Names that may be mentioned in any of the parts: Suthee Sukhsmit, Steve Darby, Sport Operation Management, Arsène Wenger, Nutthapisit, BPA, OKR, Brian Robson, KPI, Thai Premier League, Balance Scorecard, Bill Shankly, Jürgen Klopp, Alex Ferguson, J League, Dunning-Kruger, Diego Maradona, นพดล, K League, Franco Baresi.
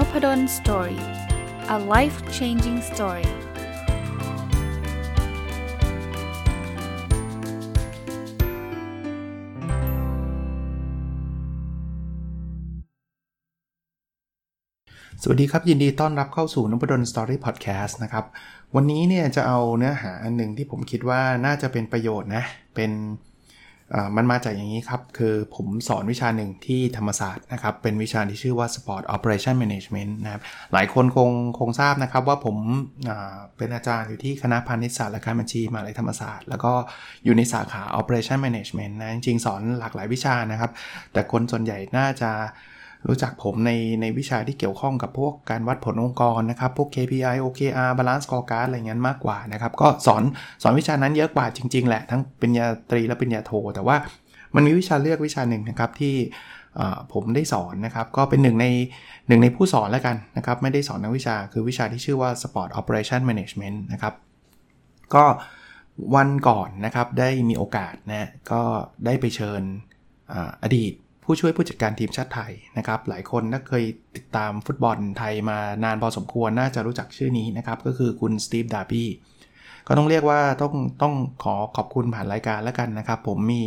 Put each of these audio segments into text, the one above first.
นพดล Story a life changing storyสวัสดีครับยินดีต้อนรับเข้าสู่นพดล Story Podcast นะครับวันนี้เนี่ยจะเอาเนื้อหาอันนึงที่ผมคิดว่าน่าจะเป็นประโยชน์นะเป็นมันมาจากอย่างนี้ครับคือผมสอนวิชาหนึ่งที่ธรรมศาสตร์นะครับเป็นวิชาที่ชื่อว่า Sport Operation Management นะครับหลายคนคงทราบนะครับว่าผมเป็นอาจารย์อยู่ที่คณะพาณิชยศาสตร์และการบัญชีมหาวิทยาลัยธรรมศาสตร์แล้วก็อยู่ในสาขา Operation Management นะจริงๆสอนหลากหลายวิชานะครับแต่คนส่วนใหญ่น่าจะรู้จักผมในวิชาที่เกี่ยวข้องกับพวกการวัดผลองค์กรนะครับพวก KPI OKR Balance Scorecard อะไรอย่างนั้นมากกว่านะครับก็สอนวิชานั้นเยอะกว่าจริงๆแหละทั้งปริญญาตรีและปริญญาโทแต่ว่ามันมีวิชาเลือกวิชาหนึ่งนะครับที่ผมได้สอนนะครับก็เป็นหนึ่งในผู้สอนแล้วกันนะครับไม่ได้สอนนักวิชาคือวิชาที่ชื่อว่า Sport Operation Management นะครับก็วันก่อนนะครับได้มีโอกาสนะก็ได้ไปเชิญอดีตผู้ช่วยผู้จัดการทีมชาติไทยนะครับหลายคนถ้าเคยติดตามฟุตบอลไทยมานานพอสมควรน่าจะรู้จักชื่อนี้นะครับก็คือคุณสตีฟดาร์บี้ก็ต้องเรียกว่าต้องขอขอบคุณผ่านรายการแล้วกันนะครับผมมี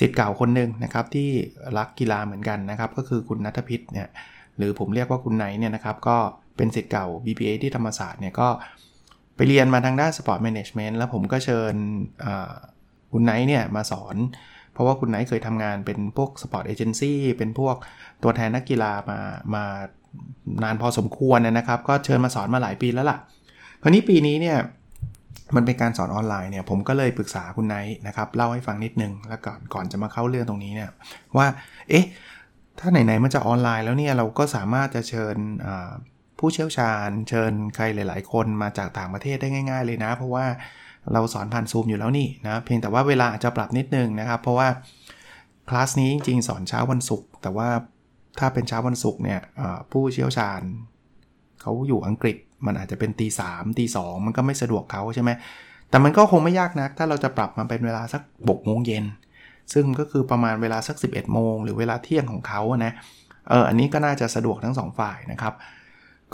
ศิษย์เก่าคนนึงนะครับที่รักกีฬาเหมือนกันนะครับก็คือคุณณัฐพิษเนี่ยหรือผมเรียกว่าคุณไนท์เนี่ยนะครับก็เป็นศิษย์เก่า BPA ที่ธรรมศาสตร์เนี่ยก็ไปเรียนมาทางด้าน Sport Management แล้วผมก็เชิญคุณไนท์เนี่ยมาสอนเพราะว่าคุณไนท์เคยทำงานเป็นพวกสปอร์ตเอเจนซี่เป็นพวกตัวแทนนักกีฬามานานพอสมควรนะครับก็เชิญมาสอนมาหลายปีแล้วล่ะคราวนี้ปีนี้เนี่ยมันเป็นการสอนออนไลน์เนี่ยผมก็เลยปรึกษาคุณไนท์นะครับเล่าให้ฟังนิดนึงแล้วก่อนจะมาเข้าเรื่องตรงนี้เนี่ยว่าเอ๊ะถ้าไหนมันจะออนไลน์แล้วเนี่ยเราก็สามารถจะเชิญผู้เชี่ยวชาญเชิญใครหลายๆคนมาจากต่างประเทศได้ง่ายๆเลยนะเพราะว่าเราสอนผ่านซูมอยู่แล้วนี่นะเพียงแต่ว่าเวลาอาจจะปรับนิดนึงนะครับเพราะว่าคลาสนี้จริงๆสอนเช้าวันศุกร์แต่ว่าถ้าเป็นเช้าวันศุกร์เนี่ยผู้เชี่ยวชาญเขาอยู่อังกฤษมันอาจจะเป็น 3:00 น 2:00 นมันก็ไม่สะดวกเขาใช่ไหมแต่มันก็คงไม่ยากนักถ้าเราจะปรับมาเป็นเวลาสัก 18:00 นซึ่งก็คือประมาณเวลาสัก 11:00 นหรือเวลาเที่ยงของเขานะอันนี้ก็น่าจะสะดวกทั้ง2ฝ่ายนะครับ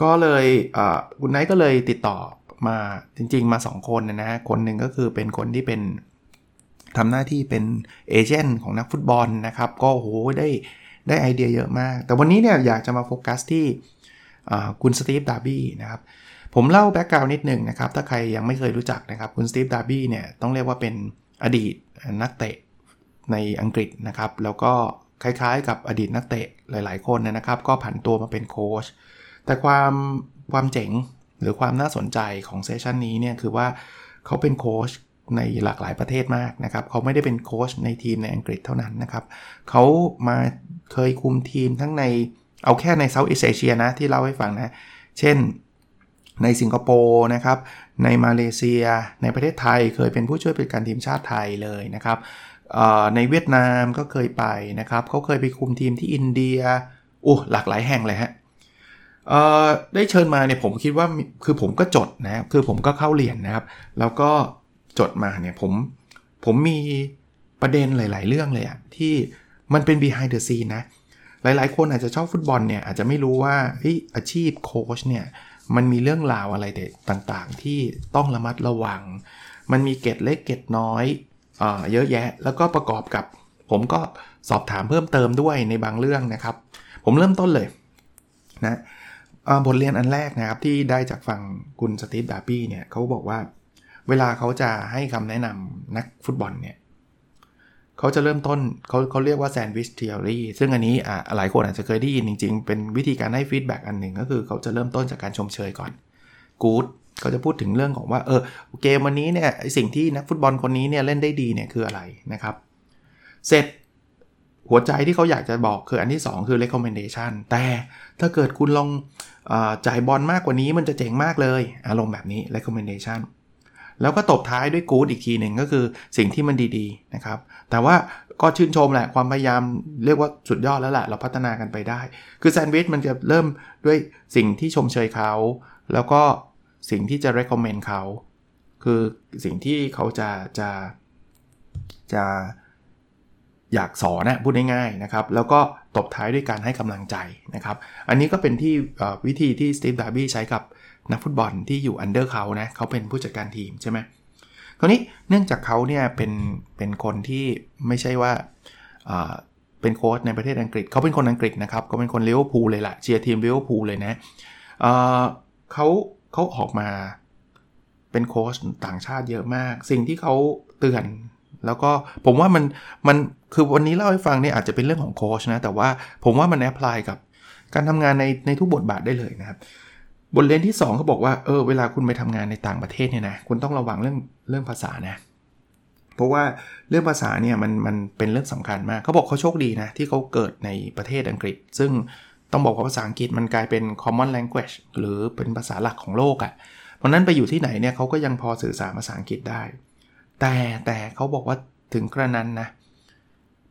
ก็เลยคุณไนท์ก็เลยติดต่อมาจริงๆมา2คนนะฮะคนหนึ่งก็คือเป็นคนที่เป็นทำหน้าที่เป็นเอเจนต์ของนักฟุตบอลนะครับก็โหได้ไอเดียเยอะมากแต่วันนี้เนี่ยอยากจะมาโฟกัสที่คุณสตีฟดาร์บี้นะครับผมเล่าแบ็กกราวด์นิดหนึ่งนะครับถ้าใครยังไม่เคยรู้จักนะครับคุณสตีฟดาร์บี้เนี่ยต้องเรียกว่าเป็นอดีตนักเตะในอังกฤษนะครับแล้วก็คล้ายๆกับอดีตนักเตะหลายๆคนนะครับก็ผันตัวมาเป็นโค้ชแต่ความเจ๋งหรือความน่าสนใจของเซสชันนี้เนี่ยคือว่าเขาเป็นโค้ชในหลากหลายประเทศมากนะครับเขาไม่ได้เป็นโค้ชในทีมในอังกฤษเท่านั้นนะครับเขามาเคยคุมทีมทั้งในเอาแค่ในเซาท์อีสต์เอเชียนะที่เล่าให้ฟังนะเช่นในสิงคโปร์นะครับในมาเลเซียในประเทศไทยเคยเป็นผู้ช่วยผู้จัดการทีมชาติไทยเลยนะครับในเวียดนามก็เคยไปนะครับเขาเคยไปคุมทีมที่อินเดียหลากหลายแห่งเลยฮะได้เชิญมาเนี่ยผมคิดว่าคือผมก็จดนะคือผมก็เข้าเรียนนะครับแล้วก็จดมาเนี่ยผมมีประเด็นหลายๆเรื่องเลยอะที่มันเป็น behind the scene นะหลายๆคนอาจจะชอบฟุตบอลเนี่ยอาจจะไม่รู้ว่าอาชีพโค้ชเนี่ยมันมีเรื่องราวอะไรต่างๆที่ต้องระมัดระวังมันมีเกร็ดเล็กเกร็ดน้อยเยอะแยะแล้วก็ประกอบกับผมก็สอบถามเพิ่มเติมด้วยในบางเรื่องนะครับผมเริ่มต้นเลยนะบทเรียนอันแรกนะครับที่ได้จากฝั่งคุณสตีฟดาร์บี้เนี่ยเขาบอกว่าเวลาเขาจะให้คำแนะนำนักฟุตบอลเนี่ยเขาจะเริ่มต้นเขาเรียกว่าแซนด์วิชเทอรี่ซึ่งอันนี้หลายคนอาจจะเคยได้ยินจริงๆเป็นวิธีการให้ฟีดแบ็กอันหนึ่งก็คือเขาจะเริ่มต้นจากการชมเชยก่อนกู๊ดเขาจะพูดถึงเรื่องของว่าเกมวันนี้เนี่ยสิ่งที่นักฟุตบอลคนนี้เนี่ยเล่นได้ดีเนี่ยคืออะไรนะครับเสร็จหัวใจที่เขาอยากจะบอกคืออันที่2คือ recommendation แต่ถ้าเกิดคุณลองจ่ายบอลมากกว่านี้มันจะเจ๋งมากเลยอารมณ์แบบนี้ recommendation แล้วก็ตบท้ายด้วย good อีกทีหนึ่งก็คือสิ่งที่มันดีๆนะครับแต่ว่าก็ชื่นชมแหละความพยายามเรียกว่าสุดยอดแล้วแหละเราพัฒนากันไปได้คือแซนด์วิชมันจะเริ่มด้วยสิ่งที่ชมเชยเขาแล้วก็สิ่งที่จะ recommend เขาคือสิ่งที่เขาจะ อยากสอนนะพูดง่ายๆนะครับแล้วก็ตบท้ายด้วยการให้กำลังใจนะครับอันนี้ก็เป็นที่วิธีที่สตีฟดาร์บี้ใช้กับนักฟุตบอลที่อยู่อันเดอร์เขานะเขาเป็นผู้จัดการทีมใช่ไหมคราวนี้เนื่องจากเขาเนี่ยเป็นคนที่ไม่ใช่ว่าเป็นโค้ชในประเทศอังกฤษเขาเป็นคนอังกฤษนะครับเขาเป็นคนลิเวอร์พูลเลยล่ะเชียร์ทีมลิเวอร์พูลเลยนะเขาออกมาเป็นโค้ชต่างชาติเยอะมากสิ่งที่เขาเตือนแล้วก็ผมว่ามันคือวันนี้เล่าให้ฟังเนี่ยอาจจะเป็นเรื่องของโค้ชนะแต่ว่าผมว่ามันแอพพลายกับการทำงานในทุกบทบาทได้เลยนะครับบทเรียนที่2เขาบอกว่าเวลาคุณไปทำงานในต่างประเทศเนี่ยนะคุณต้องระวังเรื่องภาษานะเพราะว่าเรื่องภาษาเนี่ยมันเป็นเรื่องสำคัญมากเขาบอกเขาโชคดีนะที่เขาเกิดในประเทศอังกฤษซึ่งต้องบอกว่าภาษาอังกฤษมันกลายเป็น common language หรือเป็นภาษาหลักของโลกอ่ะเพราะนั้นไปอยู่ที่ไหนเนี่ยเขาก็ยังพอสื่อสารภาษาอังกฤษได้แต่เขาบอกว่าถึงกระนั้นนะ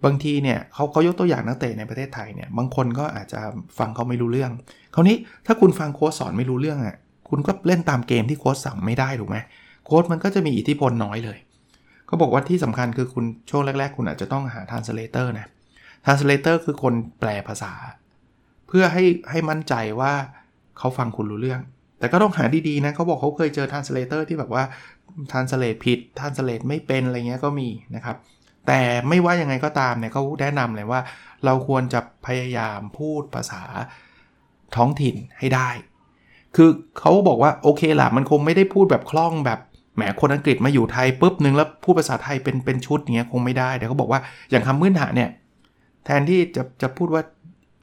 บางทีเนี่ยเขายกตัวอย่างนักเตะในประเทศไทยเนี่ยบางคนก็อาจจะฟังเขาไม่รู้เรื่องคราวนี้ถ้าคุณฟังโค้ชสอนไม่รู้เรื่องอ่ะคุณก็เล่นตามเกมที่โค้ชสั่งไม่ได้ถูกไหมโค้ชมันก็จะมีอิทธิพลน้อยเลยเขาบอกว่าที่สำคัญคือคุณช่วงแรกๆคุณอาจจะต้องหา translator นะ translator คือคนแปลภาษาเพื่อให้มั่นใจว่าเขาฟังคุณรู้เรื่องแต่ก็ต้องหาดีๆนะเขาบอกเขาเคยเจอ translator ที่แบบว่า translate ผิด translate ไม่เป็นอะไรเงี้ยก็มีนะครับแต่ไม่ว่ายังไงก็ตามเนี่ยเขาแนะนำเลยว่าเราควรจะพยายามพูดภาษาท้องถิ่นให้ได้คือเขาบอกว่าโอเคล่ะมันคงไม่ได้พูดแบบคล่องแบบแหมคนอังกฤษมาอยู่ไทยปุ๊บนึงแล้วพูดภาษาไทยเป็นชุดเงี้ยคงไม่ได้แต่เขาบอกว่าอย่างคำพื้นฐานเนี่ยแทนที่จะพูดว่า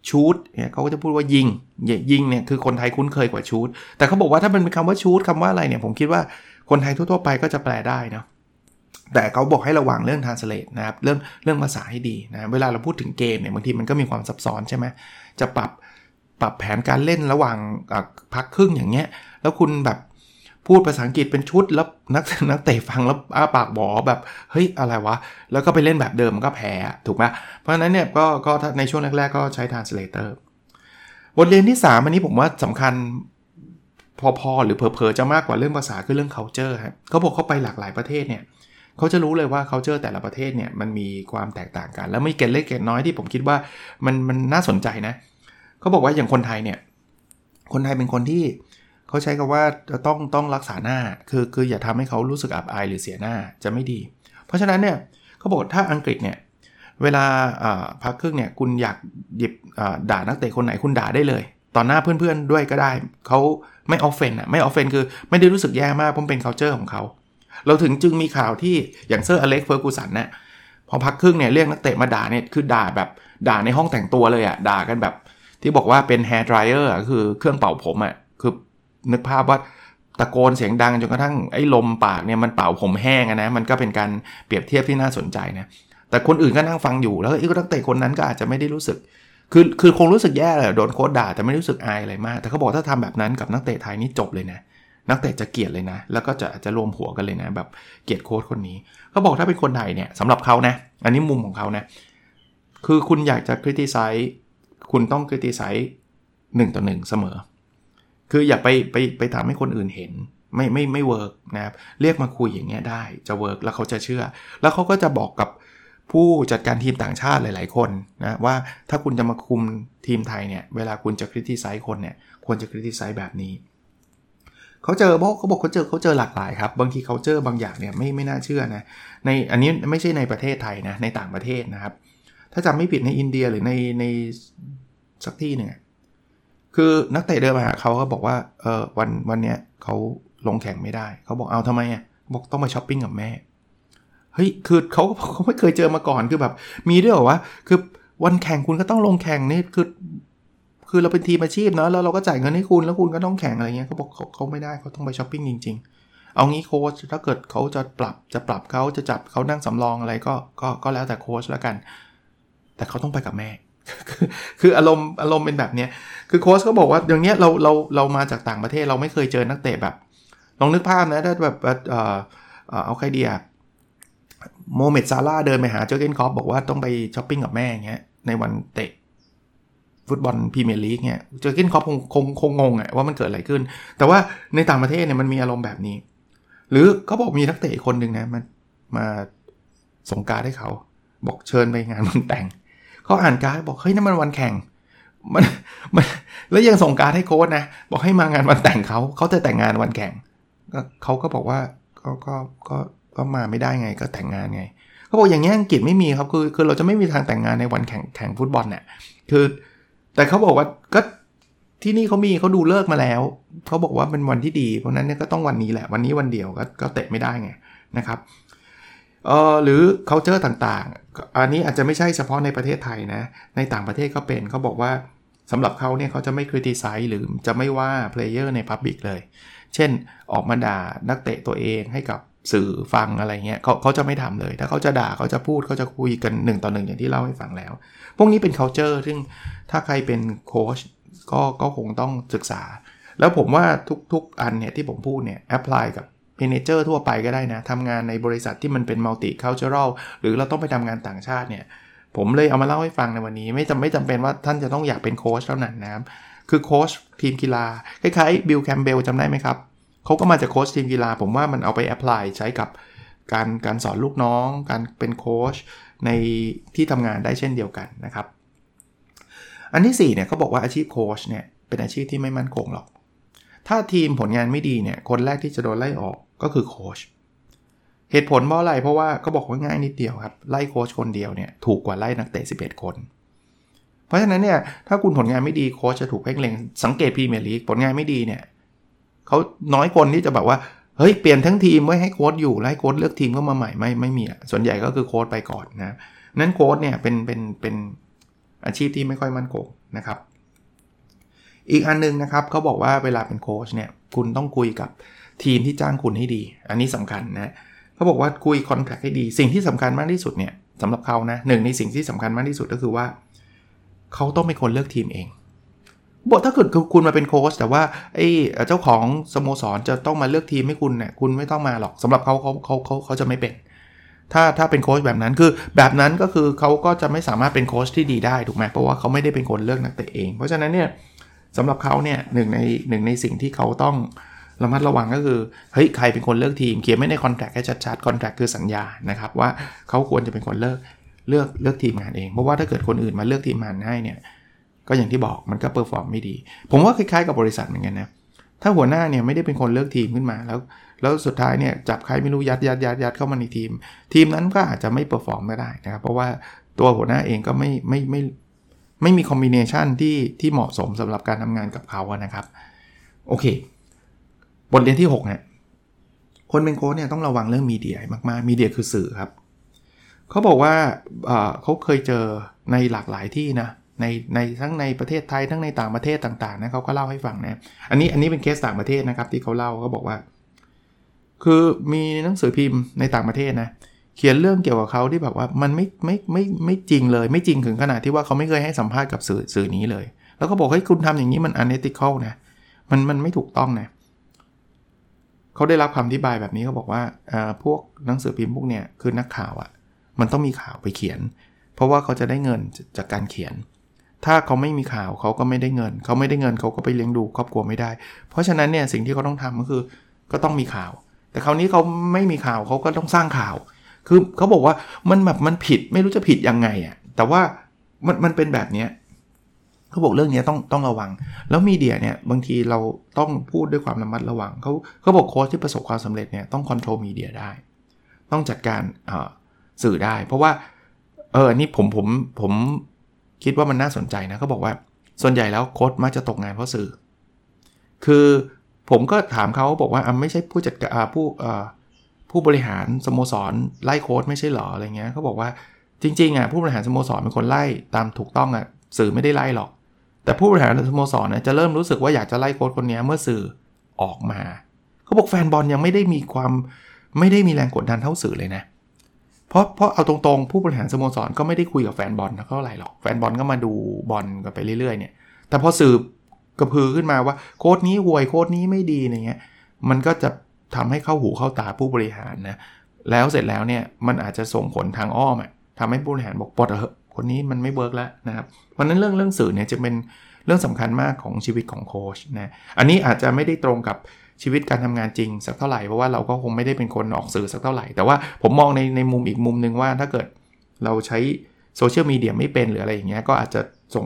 ชูตเนี่ยเขาก็จะพูดว่ายิงเนี่ยคือคนไทยคุ้นเคยกว่าชูตแต่เขาบอกว่าถ้ามันเป็นคำว่าชูตคำว่าอะไรเนี่ยผมคิดว่าคนไทยทั่วๆไปก็จะแปลได้เนาะแต่เขาบอกให้ระวังเรื่อง translate นะครับเรื่องภาษาให้ดีนะเวลาเราพูดถึงเกมเนี่ยบางทีมันก็มีความซับซ้อนใช่ไหมจะปรับแผนการเล่นระหว่างพักครึ่งอย่างเงี้ยแล้วคุณแบบพูดภาษาอังกฤษเป็นชุดแล้วนักเตะฟังแล้วอ้าปากบ่อแบบเฮ้ยอะไรวะแล้วก็ไปเล่นแบบเดิมมันก็แพ้ถูกไหมเพราะฉะนั้นเนี่ยก็ในช่วงแรกๆก็ใช้ translator บทเรียนที่3อันนี้ผมว่าสำคัญพอหรือเผลอจะมากกว่าเรื่องภาษาคือเรื่อง culture ครับเขาบอกเขาไปหลากหลายประเทศเนี่ยเขาจะรู้เลยว่า culture แต่ละประเทศเนี่ยมันมีความแตกต่างกันแล้วไม่เกณฑ์เล็กเกณฑ์น้อยที่ผมคิดว่ามันน่าสนใจนะเขาบอกว่าอย่างคนไทยเนี่ยคนไทยเป็นคนที่เขาใช้คำว่าต้องรักษาหน้าคืออย่าทำให้เขารู้สึกอับอายหรือเสียหน้าจะไม่ดีเพราะฉะนั้นเนี่ยเขาบอกถ้าอังกฤษเนี่ยเวลาพักครึ่งเนี่ยคุณอยากหยิบด่านักเตะคนไหนคุณด่าได้เลยต่อหน้าเพื่อนๆด้วยก็ได้เขาไม่ออฟเฟนอ่ะไม่ออฟเฟนคือไม่ได้รู้สึกแย่มากเพราะเป็น culture ของเขาเราถึงจึงมีข่าวที่อย่างเซอร์อเล็กซ์เฟอร์กูสันเนี่ยพอพักครึ่งเนี่ยเรียกนักเตะมาด่าเนี่ยคือด่าแบบด่าในห้องแต่งตัวเลยอ่ะด่ากันแบบที่บอกว่าเป็น hair dryer อ่ะคือเครื่องเป่าผมอ่ะคือนึกภาพว่าตะโกนเสียงดังจนกระทั่งไอ้ลมปากเนี่ยมันเป่าผมแห้งนะมันก็เป็นการเปรียบเทียบที่น่าสนใจนะแต่คนอื่นก็นั่งฟังอยู่แล้วไอ้นักเตะคนนั้นก็อาจจะไม่ได้รู้สึกคือคงรู้สึกแย่แหละโดนโค้ชด่าแต่ไม่รู้สึกอายอะไรมากแต่เขาบอกถ้าทำแบบนั้นกับนักเตะไทยนี่จบเลยนะนักเตะจะเกลียดเลยนะแล้วก็จะรวมหัวกันเลยนะแบบเกลียดโค้ชคนนี้เขาบอกถ้าเป็นคนไทยเนี่ยสำหรับเขานะอันนี้มุมของเขานะคือคุณอยากจะ criticize คุณต้อง criticize 1-1เสมอคืออย่าไปทำให้คนอื่นเห็นไม่เวิร์กนะครับเรียกมาคุยอย่างเงี้ยได้จะเวิร์กแล้วเขาจะเชื่อแล้วเขาก็จะบอกกับผู้จัดการทีมต่างชาติหลายๆคนนะว่าถ้าคุณจะมาคุมทีมไทยเนี่ยเวลาคุณจะ criticize คนเนี่ยควรจะ criticize แบบนี้เขาเจอเพราะเขาบอกเขาเจอหลากหลายครับบางทีเขาเจอบางอย่างเนี่ยไม่น่าเชื่อนะในอันนี้ไม่ใช่ในประเทศไทยนะในต่างประเทศนะครับถ้าจำไม่ผิดในอินเดียหรือในสักที่หนึ่งคือนักเตะเดินมาหาเขาก็บอกว่าวันเนี้ยเขาลงแข่งไม่ได้เขาบอกเอาทำไมอ่ะบอกต้องมาช้อปปิ้งกับแม่เฮ้ยคือเขาไม่เคยเจอมาก่อนคือแบบมีด้วยเหรอวะคือวันแข่งคุณก็ต้องลงแข่งนี่คือเราเป็นทีมอาชีพเนาะแล้วเราก็จ่ายเงินให้คุณแล้วคุณก็ต้องแข่งอะไรเงี้ยเขาบอกเขาไม่ได้เขาต้องไปช้อปปิ้งจริงๆเอางี้โค้ชถ้าเกิดเขาจะปรับเขาจะจับเขานั่งสำรองอะไรก็แล้วแต่โค้ชแล้วกันแต่เขาต้องไปกับแม่ คืออารมณ์เป็นแบบเนี้ยคือโค้ชก็บอกว่าอย่างเนี้ยเรามาจากต่างประเทศเราไม่เคยเจอนักเตะแบบลองนึกภาพนะถ้าแบบเอาใครดีอะโมเมดซาร่าเดินไปหาเจอร์เกนคล็อปบอกว่าต้องไปช้อปปิ้งกับแม่อย่างเงี้ยในวันเตะฟุตบอลพรีเมียร์ลีกเนี่ยเจอร์เก้นคล็อปคงงงอ่ะว่ามันเกิดอะไรขึ้นแต่ว่าในต่างประเทศเนี่ยมันมีอารมณ์แบบนี้หรือเขาบอกมีนักเตะคนหนึ่งนะมันมาส่งการ์ดให้เขา บอกเชิญไปงานวันแต่งเขาอ่านการ์ดบอกเฮ้ยนั่นมันวันแข่งมันแล้วยังส่งการ์ดให้โค้ชนะบอกให้มางานวันแต่งเขาจะแต่งงานวันแข่งเขาก็บอกว่าก็มาไม่ได้ไงก็แต่งงานไงเขาบอกอย่างเงี้ยอังกฤษไม่มีครับคือเราจะไม่มีทางแต่งงานในวันแข่งฟุตบอลเนี่ยคือแต่เขาบอกว่าก็ที่นี่เขามีเขาดูเลิกมาแล้วเขาบอกว่าเป็นวันที่ดีเพราะนั้นเนี่ยก็ต้องวันนี้แหละวันนี้วันเดียวก็เตะไม่ได้ไงนะครับหรือ culture ต่างๆอันนี้อาจจะไม่ใช่เฉพาะในประเทศไทยนะในต่างประเทศก็เป็นเขาบอกว่าสำหรับเขาเนี่ยเขาจะไม่ criticize หรือจะไม่ว่า player ใน public เลยเช่นออกมาด่านักเตะตัวเองให้กับสื่อฟังอะไรเงี้ยเขาจะไม่ทำเลยถ้าเขาจะด่าเขาจะพูดเขาจะคุยกัน1ต่อ1อย่างที่เล่าให้ฟังแล้วพวกนี้เป็น culture ซึ่งถ้าใครเป็นโค้ชก็คงต้องศึกษาแล้วผมว่าทุกอันเนี่ยที่ผมพูดเนี่ย apply กับmanager ทั่วไปก็ได้นะทำงานในบริษัทที่มันเป็น multicultural หรือเราต้องไปทำงานต่างชาติเนี่ยผมเลยเอามาเล่าให้ฟังในวันนี้ไม่จำเป็นว่าท่านจะต้องอยากเป็นโค้ชเท่านั้นนะครับคือโค้ชทีมกีฬาคล้ายๆบิลแคมเบลจำได้ไหมครับเขาก็มาจากโค้ชทีมกีฬาผมว่ามันเอาไป apply ใช้กับการสอนลูกน้องการเป็นโค้ชในที่ทำงานได้เช่นเดียวกันนะครับอันที่4เนี่ยเขาบอกว่าอาชีพโค้ชเนี่ยเป็นอาชีพที่ไม่มั่นคงหรอกถ้าทีมผลงานไม่ดีเนี่ยคนแรกที่จะโดนไล่ออกก็คือโค้ชเหตุผลเพราะอะไรเพราะว่าก็บอกว่าง่ายนิดเดียวครับไล่โค้ชคนเดียวเนี่ยถูกกว่าไล่นักเตะ11คนเพราะฉะนั้นเนี่ยถ้าคุณผลงานไม่ดีโค้ชจะถูกเพ่งเล็งสังเกตพรีเมียร์ลีกผลงานไม่ดีเนี่ยเขาน้อยคนที่จะแบบว่าเฮ้ยเปลี่ยนทั้งทีมไว้ให้โค้ชอยู่ไล่โค้ชเลือกทีมก็มาใหม่ไม่มีอ่ะส่วนใหญ่ก็คือโค้ชไปก่อนนะนั้นโค้ชเนี่ยเป็นอาชีพที่ไม่ค่อยมั่นคงนะครับอีกอันนึงนะครับเขาบอกว่าเวลาเป็นโค้ชเนี่ยคุณต้องคุยกับทีมที่จ้างคุณให้ดีอันนี้สำคัญนะเขาบอกว่าคุยคอนแทคให้ดีสิ่งที่สำคัญมากที่สุดเนี่ยสำหรับเขานะหนึ่งในสิ่งที่สำคัญมากที่สุดก็คือว่าเขาต้องเป็นคนเลือกทีมเองบอกถ้าเกิดคุณมาเป็นโค้ชแต่ว่าไอ้เจ้าของสโมสรจะต้องมาเลือกทีมให้คุณเนี่ยคุณไม่ต้องมาหรอกสำหรับเขาจะไม่เป็นถ้าเป็นโค้ชแบบนั้นคือแบบนั้นก็คือเขาก็จะไม่สามารถเป็นโค้ชที่ดีได้ถูกไหมเพราะว่าเขาไม่ได้เป็นคนเลือกนักเตะเองเพราะฉะนั้นเนี่ยสำหรับเขาเนี่ยหนึ่งในสิ่งที่เขาต้องระมัดระวังก็คือเฮ้ยใครเป็นคนเลือกทีมเขียนไม่ในคอนแทคให้ชัดๆคอนแทคคือสัญญานะครับว่าเขาควรจะเป็นคนเลือกทีมงานเองเพราะว่าถ้าเกิดคนอื่นมาเลือกทีมงานให้เนี่ยก็อย่างที่บอกมันก็เปอร์ฟอร์มไม่ดีผมว่าคล้ายๆกับบริษัทเหมือนกันนะถ้าหัวหน้าเนี่ยไม่ได้เป็นคนเลือกทีมขึ้นมาแล้วสุดท้ายเนี่ยจับใครไม่รู้ยัดเข้ามาในทีมนั้นก็อาจจะไม่เปอร์ฟอร์มก็ได้นะครับเพราะว่าตัวหัวหน้าเองก็ไม่มีคอมบิเนชันที่เหมาะสมสำหรับการทำงานกับเขาอะนะครับโอเคบทเรียนที่6เนี่ยคนเป็นโค้ชเนี่ยต้องระวังเรื่องมีเดียมากๆมีเดียคือสื่อครับเขาบอกว่าเขาเคยเจอในหลากหลายที่นะในทั้งในประเทศไทยทั้งในต่างประเทศต่างๆนะเขาก็เล่าให้ฟังนะอันนี้เป็นเคสต่างประเทศนะครับที่เขาเล่าเขาบอกว่าคือมีหนังสือพิมพ์ในต่างประเทศนะเขียนเรื่องเกี่ยวกับเขาที่แบบว่ามันไม่จริงเลยไม่จริงถึงขนาดที่ว่าเขาไม่เคยให้สัมภาษณ์กับสื่อนี้เลยแล้วก็บอกให้คุณทำอย่างนี้มัน unethical นะมันไม่ถูกต้องนะเขาได้รับคำอธิบายแบบนี้เขาบอกว่าพวกหนังสือพิมพ์พวกเนี่ยคือนักข่าวอ่ะมันต้องมีข่าวไปเขียนเพราะว่าเขาจะได้เงินจากการเขียนถ้าเขาไม่มีข่าวเขาก็ไม่ได้เงินเขาไม่ได้เงินเขาก็ไปเลี้ยงดูครอบครัวไม่ได้เพราะฉะนั้นเนี่ยสิ่งที่เขาต้องทำก็คือก็ต้องมีข่าวแต่คราวนี้เขาไม่มีข่าวเขาก็ต้องสร้างข่าวคือเขาบอกว่ามันแบบมันผิดไม่รู้จะผิดยังไงอ่ะแต่ว่ามันเป็นแบบนี้เขาบอกเรื่องนี้ต้องระวังแล้วมีเดียเนี่ยบางทีเราต้องพูดด้วยความระมัดระวังเขาบอกโค้ชที่ประสบความสำเร็จเนี่ยต้องคอนโทรลมีเดียได้ต้องจัดการสื่อได้เพราะว่านี่ผมคิดว่ามันน่าสนใจนะเขาบอกว่าส่วนใหญ่แล้วโค้ชมักจะตกงานเพราะสื่อคือผมก็ถามเขาบอกว่าไม่ใช่ผู้จัดการผู้บริหารสโมสรไล่โค้ชไม่ใช่หรออะไรเงี้ยเขาบอกว่าจริงๆผู้บริหารสโมสรเป็นคนไล่ตามถูกต้องสื่อไม่ได้ไล่หรอกแต่ผู้บริหารสโมสรจะเริ่มรู้สึกว่าอยากจะไล่โค้ชคนนี้เมื่อสื่อออกมาเขาบอกแฟนบอลยังไม่ได้มีแรงกดดันเท่าสื่อเลยนะเพราะเอาตรงๆผู้บริหารสโมสรก็ไม่ได้คุยกับแฟนบอลเท่าไหร่หรอกแฟนบอลก็มาดูบอลกันไปเรื่อยๆเนี่ยแต่พอสื่อกระพือขึ้นมาว่าโค้ชนี้ห่วยโค้ชนี้ไม่ดีอะไรเงี้ยมันก็จะทำให้เข้าหูเข้าตาผู้บริหารนะแล้วเสร็จแล้วเนี่ยมันอาจจะส่งผลทางอ้อมทำให้ผู้บริหารบอกปลดเหอะคนนี้มันไม่เวิร์กแล้วนะครับเพราะนั้นเรื่องสื่อเนี่ยจะเป็นเรื่องสำคัญมากของชีวิตของโค้ชนะอันนี้อาจจะไม่ได้ตรงกับชีวิตการทำงานจริงสักเท่าไหร่เพราะว่าเราก็คงไม่ได้เป็นคนออกสื่อสักเท่าไหร่แต่ว่าผมมองในมุมอีกมุมนึงว่าถ้าเกิด เราใช้โซเชียลมีเดียไม่เป็นหรืออะไรอย่างเงี้ยก็อาจจะส่ง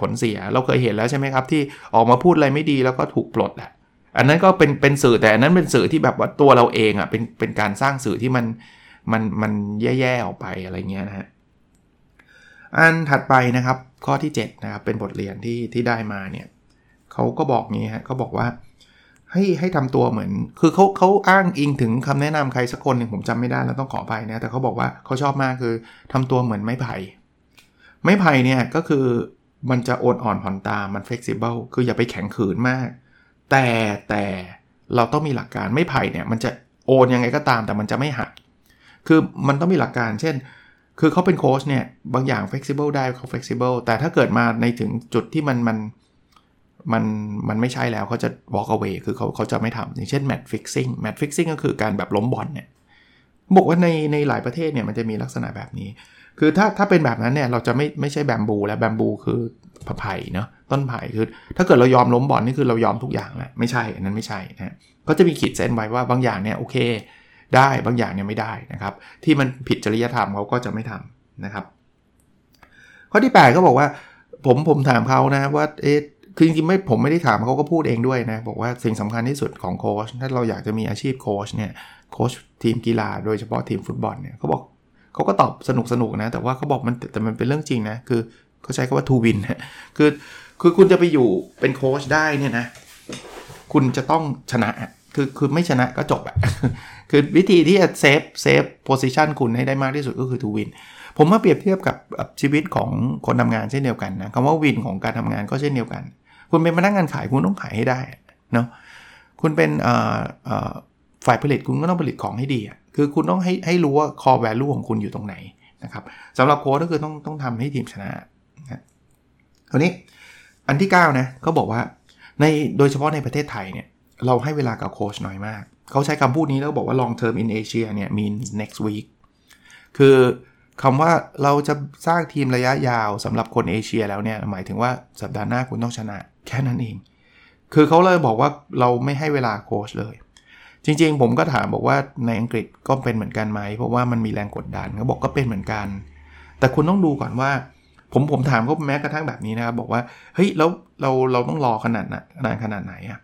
ผลเสียเราเคยเห็นแล้วใช่ไหมครับที่ออกมาพูดอะไรไม่ดีแล้วก็ถูกปลดแหละอันนั้นก็เป็นสื่อแต่อันนั้นเป็นสื่อที่แบบว่าตัวเราเองอ่ะเป็นการสร้างสื่อที่มันแย่ๆออกไปอะไรเงี้ยนะฮะอันถัดไปนะครับข้อที่7นะครับเป็นบทเรียนที่ได้มาเนี่ยเขาก็บอกงี้ฮะเขาบอกว่าให้ทำตัวเหมือนคือเขาอ้างอิงถึงคำแนะนำใครสักคนหนึ่งผมจำไม่ได้แล้วต้องขออภัยนะแต่เขาบอกว่าเขาชอบมากคือทำตัวเหมือนไม้ไผ่เนี่ยก็คือมันจะโอนอ่อนผ่อนตามมัน flexible คืออย่าไปแข็งขืนมากแต่เราต้องมีหลักการไม้ไผ่เนี่ยมันจะโอนยังไงก็ตามแต่มันจะไม่หักคือมันต้องมีหลักการเช่นคือเขาเป็นโค้ชเนี่ยบางอย่าง flexible ได้เขา flexible แต่ถ้าเกิดมาในถึงจุดที่มันไม่ใช่แล้วเขาจะ walk away คือเขาจะไม่ทำอย่างเช่น match fixing ก็คือการแบบล้มบอลเนี่ยบอกว่าในหลายประเทศเนี่ยมันจะมีลักษณะแบบนี้คือถ้าเป็นแบบนั้นเนี่ยเราจะไม่ใช่แบมบูแล้วแบมบูคือไผ่เนาะต้นไผ่คือถ้าเกิดเรายอมล้มบอลนี่คือเรายอมทุกอย่างแล้วไม่ใช่อันนั้นไม่ใช่นะก็จะมีขีดเส้นไว้ว่าบางอย่างเนี่ยโอเคได้บางอย่างเนี่ยไม่ได้นะครับที่มันผิดจริยธรรมเขาก็จะไม่ทำนะครับข้อที่8ก็บอกว่าผมถามเขานะว่าคือจริงๆไม่ผมไม่ได้ถามเขาก็พูดเองด้วยนะบอกว่าสิ่งสำคัญที่สุดของโค้ชถ้าเราอยากจะมีอาชีพโค้ชเนี่ยโค้ชทีมกีฬาโดยเฉพาะทีมฟุตบอลเนี่ยเขาบอกเขาก็ตอบสนุกๆนะแต่ว่าเขาบอกแต่มันเป็นเรื่องจริงนะคือเขาใช้คำว่า to win นะคือคุณจะไปอยู่เป็นโค้ชได้เนี่ยนะคุณจะต้องชนะคือไม่ชนะก็จบอ่ะคือวิธีที่จะเซฟโพซิชันคุณให้ได้มากที่สุดก็คือ to winผมมาเปรียบเทียบกับชีวิตของคนทำงานเช่นเดียวกันนะคำว่าวินของการทำงานก็เช่นเดียวกันคุณเป็นพนักงานขายคุณต้องขายให้ได้เนาะคุณเป็นฝ่ายผลิตคุณก็ต้องผลิตของให้ดีคือคุณต้องให้รู้ว่า core value ของคุณอยู่ตรงไหนนะครับสำหรับโค้ชก็คือต้องทำให้ทีมชนะนะคราวนี้อันที่9นะเขาบอกว่าโดยเฉพาะในประเทศไทยเนี่ยเราให้เวลากับโค้ชน้อยมากเขาใช้คำพูดนี้แล้วบอกว่า long term in Asia เนี่ย means next week คือคำว่าเราจะสร้างทีมระยะยาวสำหรับคนเอเชียแล้วเนี่ยหมายถึงว่าสัปดาห์หน้าคุณต้องชนะแค่นั้นเองคือเขาเลยบอกว่าเราไม่ให้เวลาโค้ชเลยจริงๆผมก็ถามบอกว่าในอังกฤษก็เป็นเหมือนกันไหมเพราะว่ามันมีแรงกดดันเขาบอกก็เป็นเหมือนกันแต่คุณต้องดูก่อนว่าผมถามเขาแม้กระทั่งแบบนี้นะครับบอกว่าเฮ้ยแล้วเราต้องรอขนาดนานขนาดไหนอ่ะ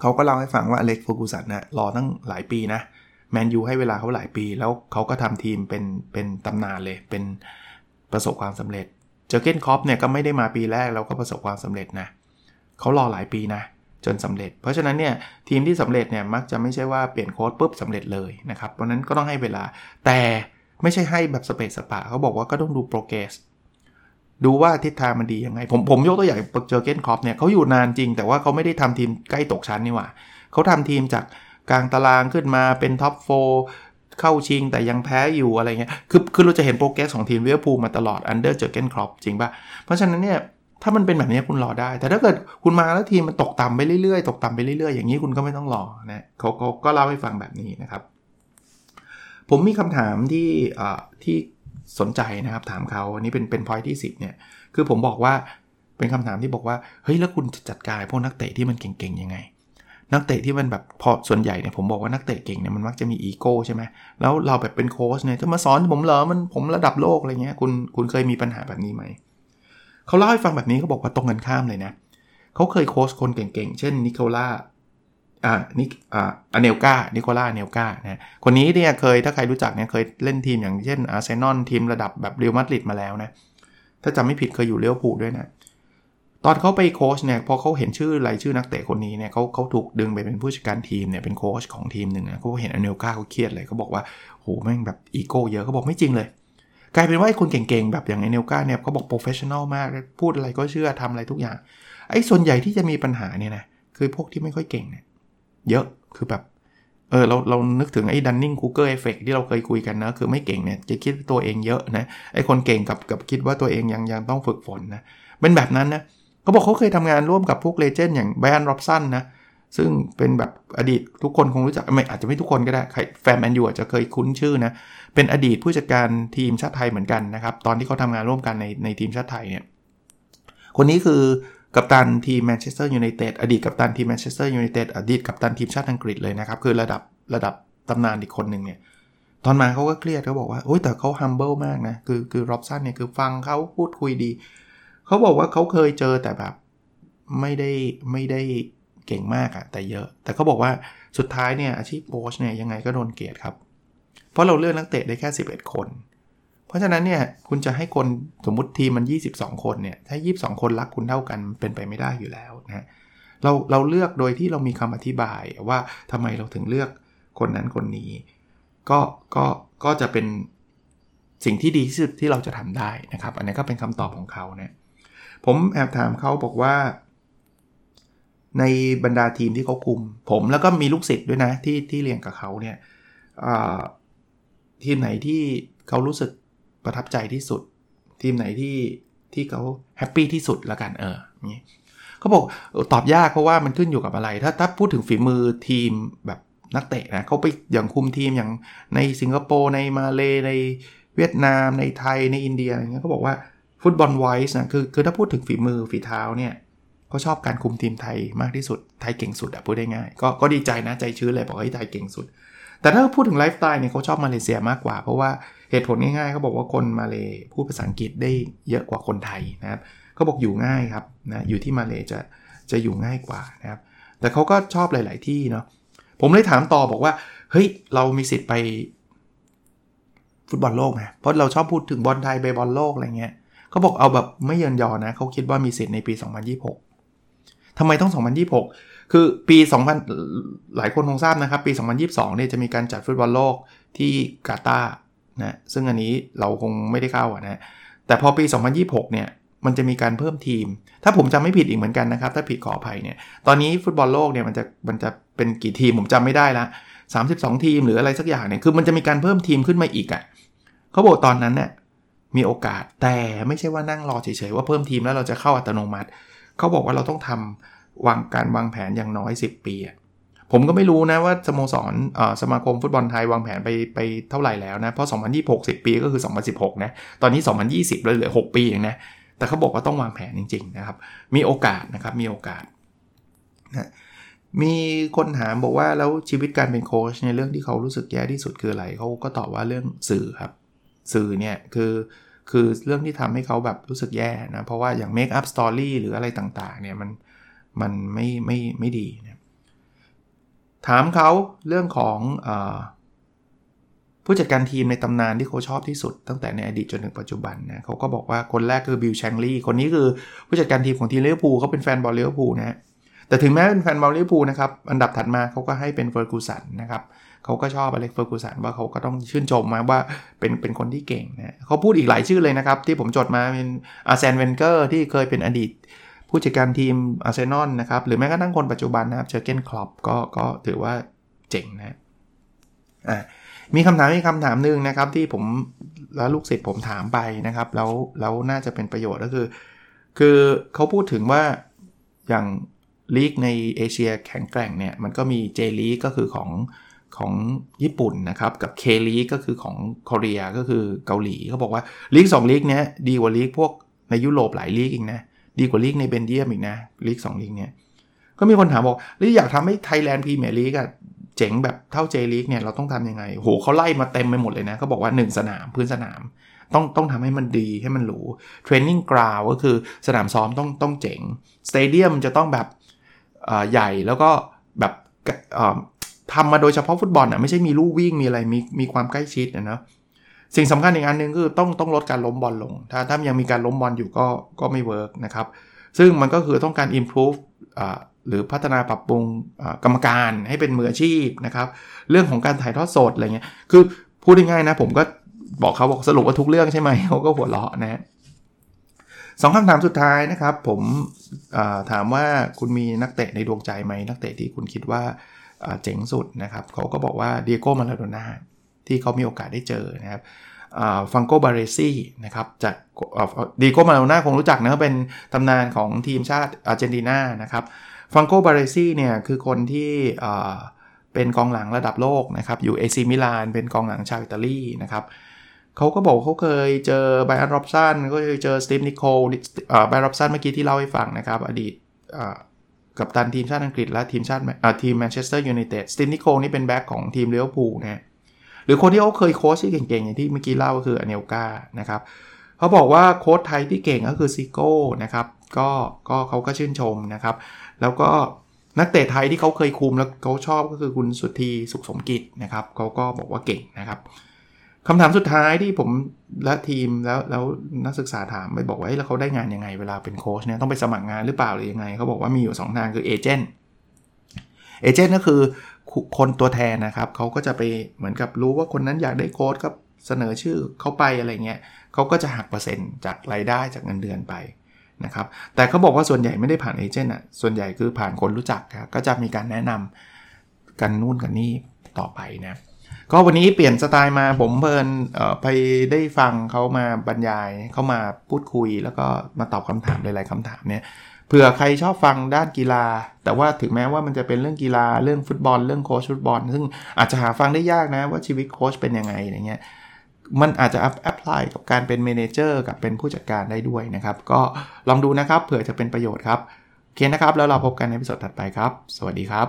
เขาก็เล่าให้ฟังว่าอเล็กซ์ เฟอร์กูสันนะรอตั้งหลายปีนะแมนยูให้เวลาเขาหลายปีแล้วเขาก็ทำทีมเป็นตำนานเลยเป็นประสบความสำเร็จเจอร์เก้นคล็อปเนี่ยก็ไม่ได้มาปีแรกแล้วก็ประสบความสำเร็จนะเขารอหลายปีนะจนสำเร็จเพราะฉะนั้นเนี่ยทีมที่สำเร็จเนี่ยมักจะไม่ใช่ว่าเปลี่ยนโค้ชปุ๊บสำเร็จเลยนะครับเพราะนั้นก็ต้องให้เวลาแต่ไม่ใช่ให้แบบสเปซสปะเขาบอกว่าก็ต้องดูโปรเกรสดูว่าทิศทางมันดียังไงผมยกตัวอย่างเจอร์เก้นคล็อปเนี่ยเขาอยู่นานจริงแต่ว่าเขาไม่ได้ทำทีมใกล้ตกชั้นนี่หว่าเขาทำทีมจากกลางตารางขึ้นมาเป็นท็อป4เข้าชิงแต่ยังแพ้อยู่อะไรเงี้ยคือเราจะเห็นโปรเกรสของทีมลิเวอร์พูลมาตลอดอันเดอร์เจอร์เก้นคล็อปจริงป่ะเพราะฉะนั้นเนี่ยถ้ามันเป็นแบบนี้คุณรอได้แต่ถ้าเกิดคุณมาแล้วทีมมันตกต่ำไปเรื่อยๆอย่างนี้คุณก็ไม่ต้องรอนะเขาก็เล่าให้ฟังแบบนี้นะครับผมมีคำถามที่สนใจนะครับถามเขาอันนี้เป็น point ที่10เนี่ยคือผมบอกว่าเป็นคำถามที่บอกว่าเฮ้ยแล้วคุณจะจัดการพวกนักเตะที่มันเก่งๆยังไงนักเตะที่มันแบบพอส่วนใหญ่เนี่ยผมบอกว่านักเตะเก่งเนี่ยมันมักจะมีอีโก้ใช่ไหมแล้วเราแบบเป็นโค้ชเนี่ยจะมาสอนผมเหรอผมระดับโลกอะไรเงี้ยคุณเคยมีปัญหาแบบนี้ไหมเขาเล่าให้ฟังแบบนี้เขาบอกว่าตรงกันข้ามเลยนะเขาเคยโค้ชคนเก่งๆเช่นอเนลกานิโคล่าอเนลกานะคนนี้เนี่ยเคยถ้าใครรู้จักเนี่ยเคยเล่นทีมอย่างเช่นอาร์เซนอลทีมระดับแบบเรอัลมาดริดมาแล้วนะถ้าจำไม่ผิดเคยอยู่ลิเวอร์พูลด้วยนะตอนเขาไปโค้ชเนี่ยพอเขาเห็นชื่อรายชื่อนักเตะคนนี้เนี่ยเขาถูกดึงไปเป็นผู้จัดการทีมเนี่ยเป็นโค้ชของทีมหนึ่งนะเขาเห็นอเนลกาเขาเครียดเลยเขาบอกว่าโหแม่งแบบอีโก้เยอะเขาบอกไม่จริงเลยกลายเป็นว่าไอ้คนเก่งๆแบบอย่างอเนลกาเนี่ยเขาบอกโปรเฟชชั่นอลมากพูดอะไรก็เชื่อทำอะไรทุกอย่างไอ้ส่วนใหญ่ที่จะมีปัญหาเนี่ยนะคือพวกที่ไม่ค่อยเก่งเนี่ยเยอะคือแบบเรานึกถึงไอ้ดันนิงคูเกอร์เอฟเฟกต์ที่เราเคยคุยกันนะคือไม่เก่งเนี่ยจะคิดตัวเองเยอะนะไอ้คนเก่งกับคิดว่าตัวเองยังต้องฝึกฝนนะเป็นแบบนั้นนะเขาบอกเขาเคยทำงานร่วมกับพวกเลเจนด์อย่างไบรอัน ร็อบสันนะซึ่งเป็นแบบอดีตทุกคนคงรู้จักไม่อาจจะไม่ทุกคนก็ได้ใครแฟนแมนยูอาจจะเคยคุ้นชื่อนะเป็นอดีตผู้จัดการทีมชาติไทยเหมือนกันนะครับตอนที่เขาทำงานร่วมกันในทีมชาติไทยเนี่ยคนนี้คือกัปตันทีมแมนเชสเตอร์ยูไนเต็ดอดีตกัปตันทีมแมนเชสเตอร์ยูไนเต็ดอดีตกัปตันทีมชาติอังกฤษเลยนะครับคือระดับตำนานอีกคนนึงเนี่ย ตอนมาเขาก็เครียดเขาบอกว่าโอ้ยแต่เขา humble มากนะคือร็อบสันเนี่ยคือฟังเขาพูดคุยดีเขาบอกว่าเขาเคยเจอแต่แบบไม่ได้เก่งมากอะแต่เยอะแต่เขาบอกว่าสุดท้ายเนี่ยอาชีพโค้ชเนี่ยยังไงก็โดนเกลียดครับเพราะเราเลือกนักเตะได้แค่11คนเพราะฉะนั้นเนี่ยคุณจะให้คนสมมุติทีมมัน22คนเนี่ยถ้า22คนรักคุณเท่ากันเป็นไปไม่ได้อยู่แล้วนะเราเลือกโดยที่เรามีคำอธิบายว่าทำไมเราถึงเลือกคนนั้นคนนี้ก็จะเป็นสิ่งที่ดีที่สุดที่เราจะทำได้นะครับอันนี้ก็เป็นคำตอบของเขาเนี่ยผมแอบถามเขาบอกว่าในบรรดาทีมที่เขาคุมผมแล้วก็มีลูกศิษย์ด้วยนะที่เรียนกับเขาเนี่ยทีมไหนที่เขารู้สึกประทับใจที่สุดทีมไหนที่เขาแฮปปี้ที่สุดละกันนี่เขาบอกตอบยากเพราะว่ามันขึ้นอยู่กับอะไรถ้าพูดถึงฝีมือทีมแบบนักเตะนะเขาไปอย่างคุมทีมอย่างในสิงคโปร์ในมาเลในเวียดนามในไทยในอินเดียอะไรเงี้ยเขาบอกว่าฟุตบอลไวส์นะคือถ้าพูดถึงฝีมือฝีเท้าเนี่ยเขาชอบการคุมทีมไทยมากที่สุดไทยเก่งสุดอ่ะพูดได้ง่ายก็ดีใจนะใจชื้นเลยบอกว่าไทยเก่งสุดแต่ถ้าพูดถึงไลฟ์สไตล์เนี่ยเขาชอบมาเลเซียมากกว่าเพราะว่าเหตุผลง่ายๆเขาบอกว่าคนมาเลพูดภาษาอังกฤษได้เยอะกว่าคนไทยนะครับเขาบอกอยู่ง่ายครับนะอยู่ที่มาเลจะอยู่ง่ายกว่านะครับแต่เขาก็ชอบหลายๆที่เนาะผมเลยถามต่อบอกว่าเฮ้ยเรามีสิทธิ์ไปฟุตบอลโลกไหมเพราะเราชอบพูดถึงบอลไทยไปบอลโลกอะไรเงี้ยเขาบอกเอาแบบไม่เยินยอนะเขาคิดว่ามีสิทธิ์ในปี2026ทำไมต้อง2026คือปี2000หลายคนคงทราบนะครับปี2022เนี่ยจะมีการจัดฟุตบอลโลกที่กาตาร์นะซึ่งอันนี้เราคงไม่ได้เข้าอ่ะนะแต่พอปี2026เนี่ยมันจะมีการเพิ่มทีมถ้าผมจำไม่ผิดอีกเหมือนกันนะครับถ้าผิดขออภัยเนี่ยตอนนี้ฟุตบอลโลกเนี่ยมันจะเป็นกี่ทีมผมจำไม่ได้ละ32ทีมหรืออะไรสักอย่างเนี่ยคือมันจะมีการเพิ่มทีมขึ้นมาอีกอ่ะเขาบอกตอนนั้นเนี่ยมีโอกาสแต่ไม่ใช่ว่านั่งรอเฉยๆว่าเพิ่มทีมแล้วเราจะเข้าอัตโนมัติเขาบอกว่าเราต้องทำวางแผนอย่างน้อย10ปีผมก็ไม่รู้นะว่าสโมสรสมาคมฟุตบอลไทยวางแผนไปเท่าไหร่แล้วนะเพราะ2026 10ปีก็คือ2016นะตอนนี้2020เหลือ6ปีเองนะแต่เขาบอกว่าต้องวางแผนจริงๆนะครับมีโอกาสนะครับมีโอกาสนะมีคนถามบอกว่าแล้วชีวิตการเป็นโค้ชในเรื่องที่เขารู้สึกแย่ที่สุดคืออะไรเขาก็ตอบว่าเรื่องสื่อครับสื่อเนี่ยคือเรื่องที่ทำให้เขาแบบรู้สึกแย่นะเพราะว่าอย่าง make up story หรืออะไรต่างๆเนี่ยมันไม่ดีนะถามเขาเรื่องของผู้จัดการทีมในตำนานที่เขาชอบที่สุดตั้งแต่ในอดีตจนถึงปัจจุบันนะเขาก็บอกว่าคนแรกคือบิลแชงลีคนนี้คือผู้จัดการทีมของทีมลิเวอร์พูลเขาเป็นแฟนบอลลิเวอร์พูลนะแต่ถึงแม้เป็นแฟนบอลลิเวอร์พูลนะครับอันดับถัดมาเขาก็ให้เป็นเฟอร์กูสันนะครับเขาก็ชอบอเล็กซ์ เฟอร์กูสันว่าเขาก็ต้องชื่นชมมาว่าเป็นคนที่เก่งนะเขาพูดอีกหลายชื่อเลยนะครับที่ผมจดมาเป็นอาร์เซน เวนเกอร์ที่เคยเป็นอดีตผู้จัดการทีมอาร์เซนอลนะครับหรือแม้กระทั่งคนปัจจุบันนะครับเชอร์เกน คล็อปก็ถือว่าเจ๋งนะมีคำถามอีกคำถามนึงนะครับที่ผมและลูกศิษย์ผมถามไปนะครับแล้วน่าจะเป็นประโยชน์ก็คือเขาพูดถึงว่าอย่างลีกในเอเชียแข็งแกร่งเนี่ยมันก็มี J League ก็คือของญี่ปุ่นนะครับกับ K League ก็คือของเกาหลีก็คือเกาหลีเขาบอกว่าลีก2ลีกเนี้ยดีกว่าลีกพวกในยุโรปหลายลีกอีกนะดีกว่าลีกในเบลเยียมอีกนะลีก2ลีกเนี้ยก็มีคนถามบอกแล้วอยากทำให้ Thailand Premier League อ่ะเจ๋งแบบเท่า J League เนี่ยเราต้องทำยังไงโหเขาไล่มาเต็มไปหมดเลยนะเขาบอกว่า1สนามพื้นสนามต้องทำให้มันดีให้มันหรูเทรนนิ่งกราวก็คือสนามซ้อมต้องเจ๋งสเตเดียมจะต้องแบบใหญ่แล้วก็แบบทำมาโดยเฉพาะฟุตบอลอ่ะไม่ใช่มีลู่วิ่งมีอะไรมีความใกล้ชิดนะสิ่งสำคัญอีกอันนึงคือต้องลดการล้มบอลลงถ้ายังมีการล้มบอลอยู่ก็ไม่เวิร์กนะครับซึ่งมันก็คือต้องการ improve หรือพัฒนาปรับปรุงกรรมการให้เป็นมืออาชีพนะครับเรื่องของการถ่ายทอดสดอะไรเงี้ยคือพูดง่ายๆนะผมก็บอกเขาบอกสรุปว่าทุกเรื่องใช่ไหมเขาก็หัวเราะนะสองคำถามสุดท้ายนะครับผมถามว่าคุณมีนักเตะในดวงใจไหมนักเตะที่คุณคิดว่าเจ๋งสุดนะครับเขาก็บอกว่าเดียโก้มาราโดน่าที่เขามีโอกาสได้เจอนะครับฟังโกบาเรซี่นะครับจากเดียโก้มาราโดน่าคงรู้จักนะเป็นตำนานของทีมชาติอาร์เจนตินานะครับฟังโกบาเรซี่เนี่ยคือคนที่เป็นกองหลังระดับโลกนะครับอยู่เอซีมิลานเป็นกองหลังชาวอิตาลีนะครับเขาก็บอกเขาเคยเจอไบอัน ร็อบสันก็เคยเจอสตีฟ นิโคลไบอัน ร็อบสันเมื่อกี้ที่เล่าให้ฟังนะครับอดีตกัปตันทีมชาติอังกฤษและทีมแมนเชสเตอร์ยูไนเต็ดสตีฟ นิโคลนี่เป็นแบ็คของทีมลิเวอร์พูลนะ รือคนที่เขาเคยโค้ชที่เก่งๆอย่างที่เมื่อกี้เล่าก็คืออเนลกานะครับเขาบอกว่าโค้ชไทยที่เก่งก็คือซิโก้นะครับก็เขาก็ชื่นชมนะครับแล้วก็นักเตะไทยที่เขาเคยคุมแล้วเขาชอบก็คือคุณสุธีสุขสมกิจนะครับเขาก็บอกว่าเก่งนะครับคำถามสุดท้ายที่ผมและทีมแล้วนักศึกษาถามไปบอกว่าแล้วเขาได้งานยังไงเวลาเป็นโค้ชเนี่ยต้องไปสมัครงานหรือเปล่าหรือยังไงเขาบอกว่ามีอยู่2ทางคือเอเจนต์ก็คือคนตัวแทนนะครับเขาก็จะไปเหมือนกับรู้ว่าคนนั้นอยากได้โค้ชก็เสนอชื่อเขาไปอะไรเงี้ยเขาก็จะหักเปอร์เซ็นต์จากรายได้จากเงินเดือนไปนะครับแต่เขาบอกว่าส่วนใหญ่ไม่ได้ผ่านเอเจนต์อ่ะส่วนใหญ่คือผ่านคนรู้จักครับก็จะมีการแนะนำกันนู่นกันนี่ต่อไปนะก็วันนี้เปลี่ยนสไตล์มาผมเพลินไปได้ฟังเขามาบรรยายเขามาพูดคุยแล้วก็มาตอบคำถามหลายๆคำถามเนี่ยเผื่อใครชอบฟังด้านกีฬาแต่ว่าถึงแม้ว่ามันจะเป็นเรื่องกีฬาเรื่องฟุตบอลเรื่องโค้ชฟุตบอลซึ่งอาจจะหาฟังได้ยากนะว่าชีวิตโค้ชเป็นยังไงอะไรเงี้ยมันอาจจะแอพพลายกับการเป็นเมเนเจอร์กับเป็นผู้จัดการได้ด้วยนะครับก็ลองดูนะครับเผื่อจะเป็นประโยชน์ครับโอเคนะครับแล้วเราพบกันในตอนถัดไปครับสวัสดีครับ